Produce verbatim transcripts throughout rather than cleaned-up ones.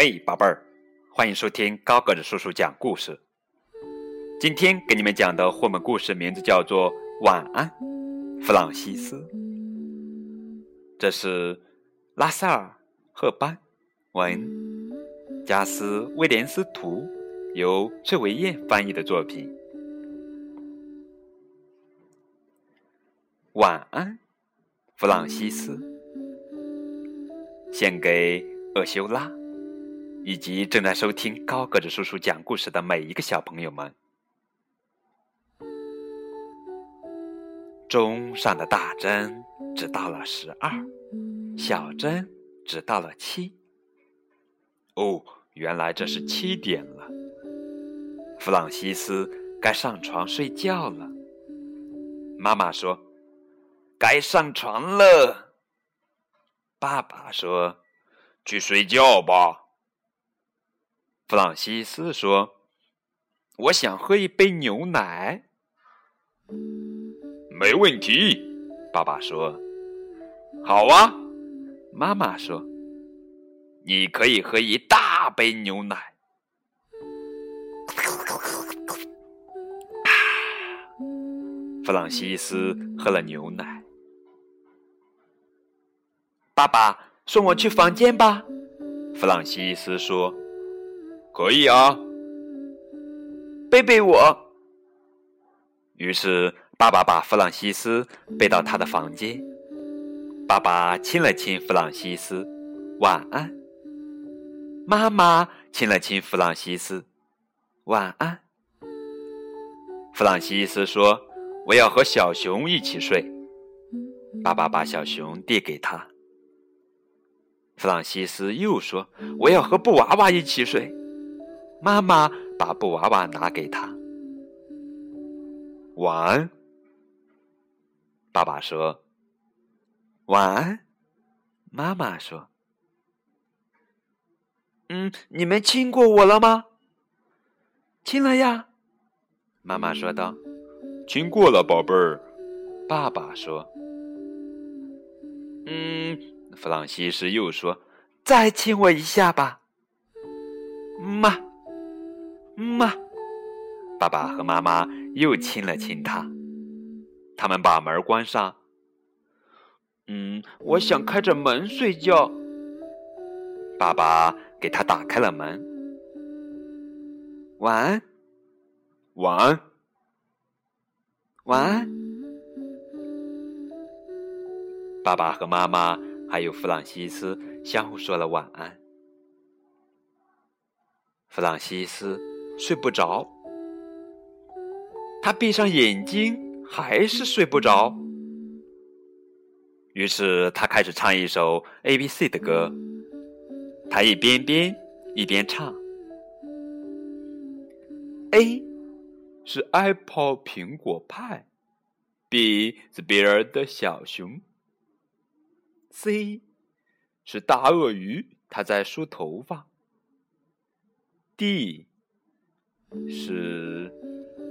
嘿，宝贝儿，欢迎收听高个子叔叔讲故事。今天给你们讲的绘本故事名字叫做《晚安，弗朗西斯》。这是拉塞尔·赫班文，加斯·威廉斯图，由崔维燕翻译的作品。晚安，弗朗西斯，献给厄修拉以及正在收听高个子叔叔讲故事的每一个小朋友们。钟上的大针只到了十二，小针只到了七。哦，原来这是七点了。弗朗西斯该上床睡觉了。妈妈说：“该上床了。”爸爸说：“去睡觉吧。”弗朗西斯说：“我想喝一杯牛奶。”“没问题。”爸爸说。“好啊。”妈妈说。“你可以喝一大杯牛奶。”弗朗西斯喝了牛奶。“爸爸，送我去房间吧。”弗朗西斯说。“可以啊，背背我。”于是爸爸把弗朗西斯背到他的房间。爸爸亲了亲弗朗西斯，“晚安。”妈妈亲了亲弗朗西斯，“晚安。”弗朗西斯说：“我要和小熊一起睡。”爸爸把小熊递给他。弗朗西斯又说：“我要和布娃娃一起睡。”妈妈把布娃娃拿给他。“晚安。”爸爸说。“晚安。”妈妈说。“嗯，你们亲过我了吗？”“亲了呀。”妈妈说道。“亲过了，宝贝儿。”爸爸说。“嗯。”弗朗西斯又说：“再亲我一下吧。”“妈。”“妈。”爸爸和妈妈又亲了亲他。他们把门关上。“嗯，我想开着门睡觉。”爸爸给他打开了门。“晚安。”“晚安。”“晚安。”爸爸和妈妈还有弗朗西斯相互说了晚安。弗朗西斯睡不着，他闭上眼睛还是睡不着。于是他开始唱一首 A B C 的歌，他一边编一边唱。 A 是 Apple 苹果派， B 是比尔的小熊， C 是大鳄鱼，他在梳头发， D是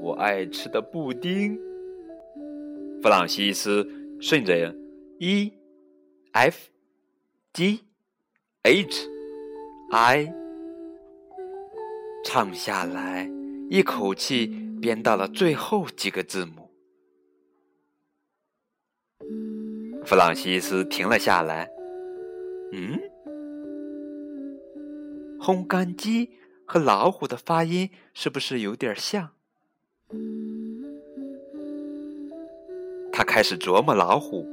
我爱吃的布丁。弗朗西斯顺着 E F G H I 唱下来，一口气编到了最后几个字母。弗朗西斯停了下来。嗯，烘干机和老虎的发音是不是有点像？他开始琢磨老虎，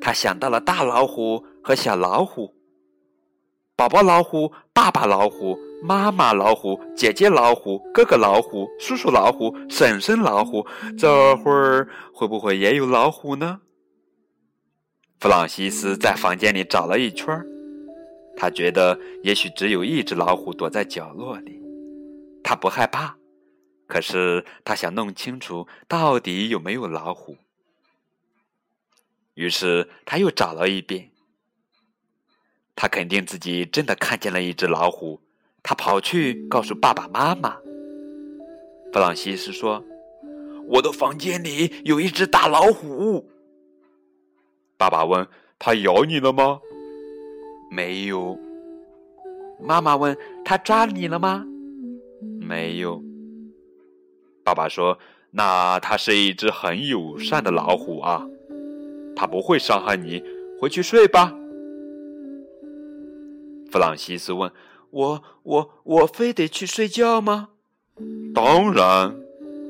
他想到了大老虎和小老虎，宝宝老虎、爸爸老虎、妈妈老虎、姐姐老虎、哥哥老虎、叔叔老虎、婶婶老虎，这会儿会不会也有老虎呢？弗朗西斯在房间里找了一圈，他觉得也许只有一只老虎躲在角落里。他不害怕，可是他想弄清楚到底有没有老虎。于是他又找了一遍，他肯定自己真的看见了一只老虎。他跑去告诉爸爸妈妈。弗朗西斯说：“我的房间里有一只大老虎。”爸爸问：“它咬你了吗？”“没有。”妈妈问他扎你了吗？没有。爸爸说，那他是一只很友善的老虎啊，他不会伤害你，回去睡吧。弗朗西斯问，我我我非得去睡觉吗？当然，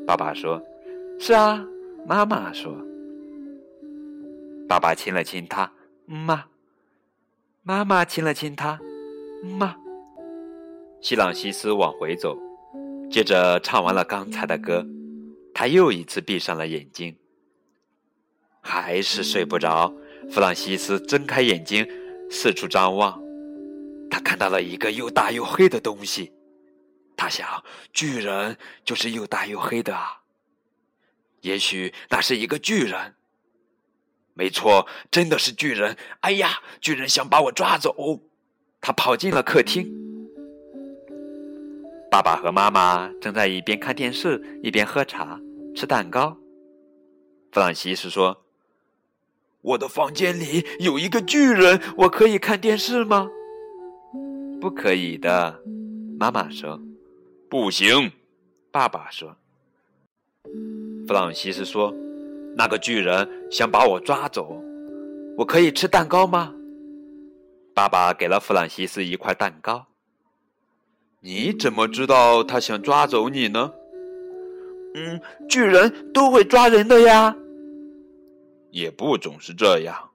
爸爸说。是啊，妈妈说。爸爸亲了亲他，嗯啊。妈妈亲了亲他，嗯啊。西朗西斯往回走，接着唱完了刚才的歌，他又一次闭上了眼睛，还是睡不着。弗朗西斯睁开眼睛，四处张望，他看到了一个又大又黑的东西。他想，巨人就是又大又黑的啊，也许那是一个巨人。没错，真的是巨人。哎呀，巨人想把我抓走。他跑进了客厅，爸爸和妈妈正在一边看电视一边喝茶吃蛋糕。弗朗西斯说，我的房间里有一个巨人，我可以看电视吗？不可以的，妈妈说。不行，爸爸说。弗朗西斯说，那个巨人想把我抓走，我可以吃蛋糕吗？爸爸给了弗朗西斯一块蛋糕。你怎么知道他想抓走你呢？嗯，巨人都会抓人的呀。也不总是这样，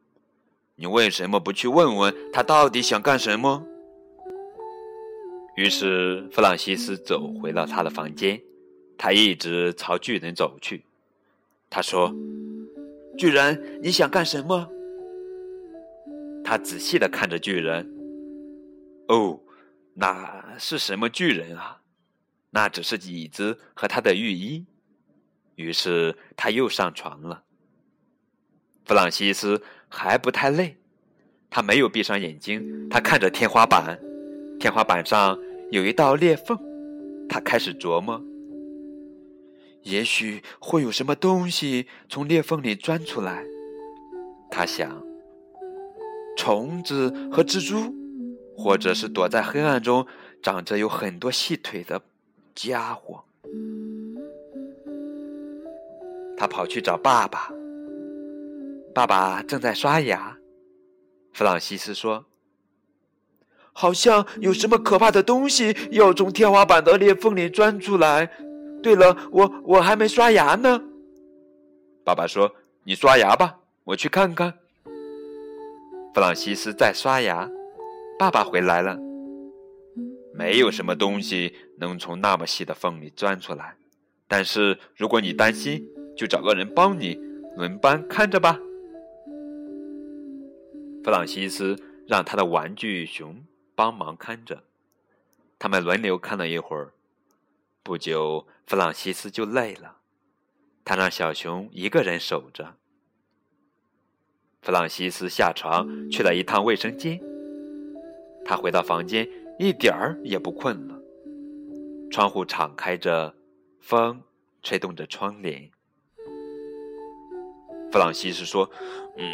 你为什么不去问问他到底想干什么？于是弗朗西斯走回了他的房间，他一直朝巨人走去。他说，巨人，你想干什么？他仔细地看着巨人。哦，那是什么巨人啊？那只是椅子和他的浴衣。于是他又上床了。弗朗西斯还不太累，他没有闭上眼睛，他看着天花板，天花板上有一道裂缝，他开始琢磨，也许会有什么东西从裂缝里钻出来。他想，虫子和蜘蛛，或者是躲在黑暗中长着有很多细腿的家伙。他跑去找爸爸，爸爸正在刷牙。弗朗西斯说，好像有什么可怕的东西要从天花板的裂缝里钻出来。对了，我我还没刷牙呢。爸爸说，你刷牙吧，我去看看。弗朗西斯在刷牙，爸爸回来了。没有什么东西能从那么细的缝里钻出来，但是如果你担心，就找个人帮你，轮班看着吧。弗朗西斯让他的玩具熊帮忙看着，他们轮流看了一会儿。不久，弗朗西斯就累了，他让小熊一个人守着。弗朗西斯下床去了一趟卫生间，他回到房间，一点儿也不困了。窗户敞开着，风吹动着窗帘。弗朗西斯说，嗯，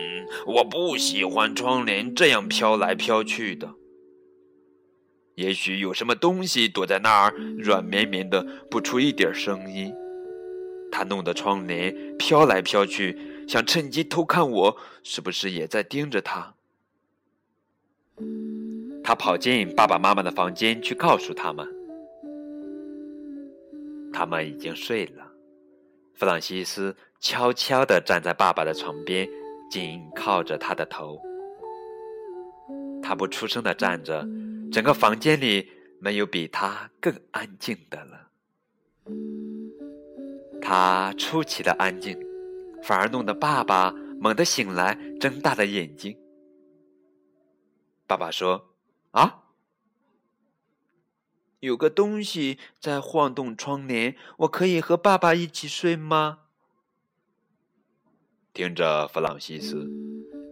我不喜欢窗帘这样飘来飘去的。也许有什么东西躲在那儿，软绵绵的，不出一点声音。他弄得窗帘飘来飘去，想趁机偷看我是不是也在盯着他。他跑进爸爸妈妈的房间去告诉他们，他们已经睡了。弗朗西斯悄悄地站在爸爸的床边，紧靠着他的头。他不出声地站着，整个房间里没有比他更安静的了。他出奇的安静，反而弄得爸爸猛地醒来，睁大了眼睛。爸爸说，啊，有个东西在晃动窗帘，我可以和爸爸一起睡吗？听着，弗朗西斯，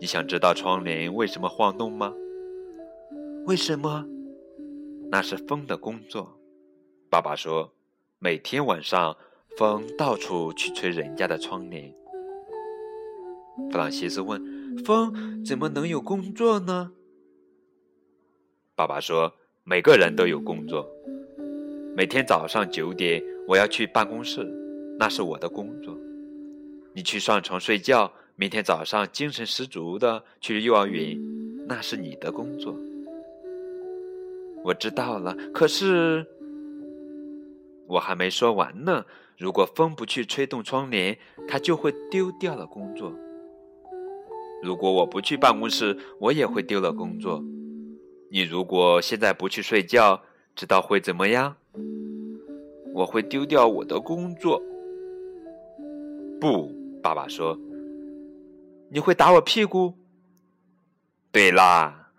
你想知道窗帘为什么晃动吗？为什么？那是风的工作。爸爸说，每天晚上风到处去吹人家的窗帘。弗朗西斯问，风怎么能有工作呢？爸爸说，每个人都有工作。每天早上九点我要去办公室，那是我的工作。你去上床睡觉，明天早上精神十足的去幼儿园，那是你的工作。我知道了，可是我还没说完呢。如果风不去吹动窗帘，它就会丢掉了工作。如果我不去办公室，我也会丢了工作。你如果现在不去睡觉，知道会怎么样？我会丢掉我的工作。不，爸爸说。你会打我屁股？对啦，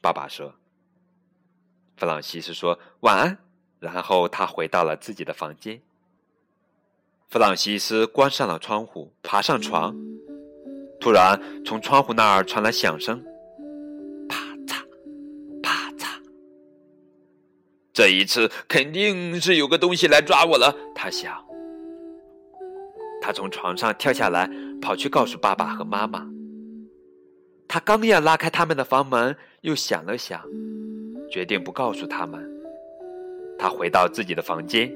爸爸说。弗朗西斯说晚安，然后他回到了自己的房间。弗朗西斯关上了窗户，爬上床。突然从窗户那儿传来响声，啪嚓啪嚓。这一次肯定是有个东西来抓我了，他想。他从床上跳下来，跑去告诉爸爸和妈妈。他刚要拉开他们的房门，又想了想，决定不告诉他们。他回到自己的房间。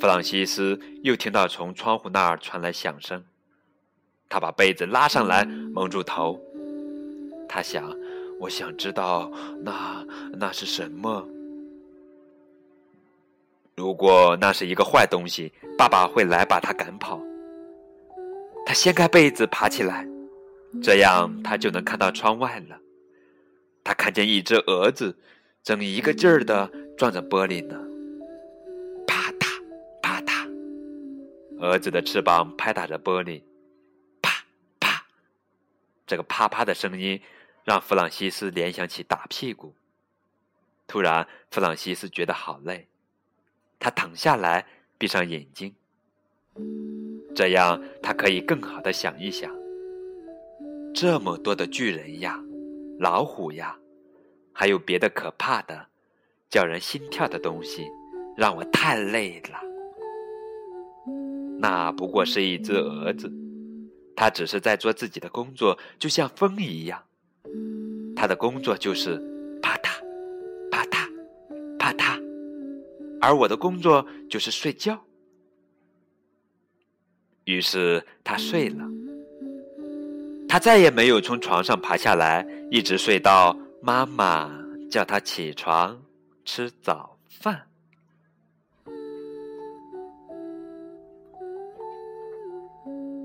弗朗西斯又听到从窗户那儿传来响声，他把被子拉上来蒙住头。他想，我想知道那那是什么。如果那是一个坏东西，爸爸会来把它赶跑。他掀开被子爬起来，这样他就能看到窗外了。他看见一只蛾子正一个劲儿地撞着玻璃呢，啪嗒啪嗒，蛾子的翅膀拍打着玻璃，啪啪。这个啪啪的声音让弗朗西斯联想起打屁股。突然弗朗西斯觉得好累，他躺下来闭上眼睛，这样他可以更好地想一想。这么多的巨人呀，老虎呀，还有别的可怕的叫人心跳的东西，让我太累了。那不过是一只蛾子，它只是在做自己的工作，就像风一样。它的工作就是啪嗒啪嗒啪嗒，而我的工作就是睡觉。于是它睡了。他再也没有从床上爬下来，一直睡到妈妈叫他起床吃早饭。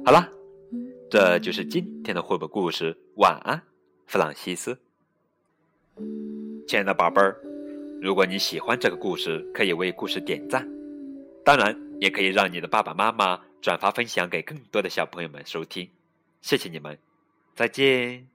好了，这就是今天的绘本故事。晚安，弗朗西斯。亲爱的宝贝儿，如果你喜欢这个故事，可以为故事点赞，当然也可以让你的爸爸妈妈转发分享给更多的小朋友们收听。谢谢你们。再见。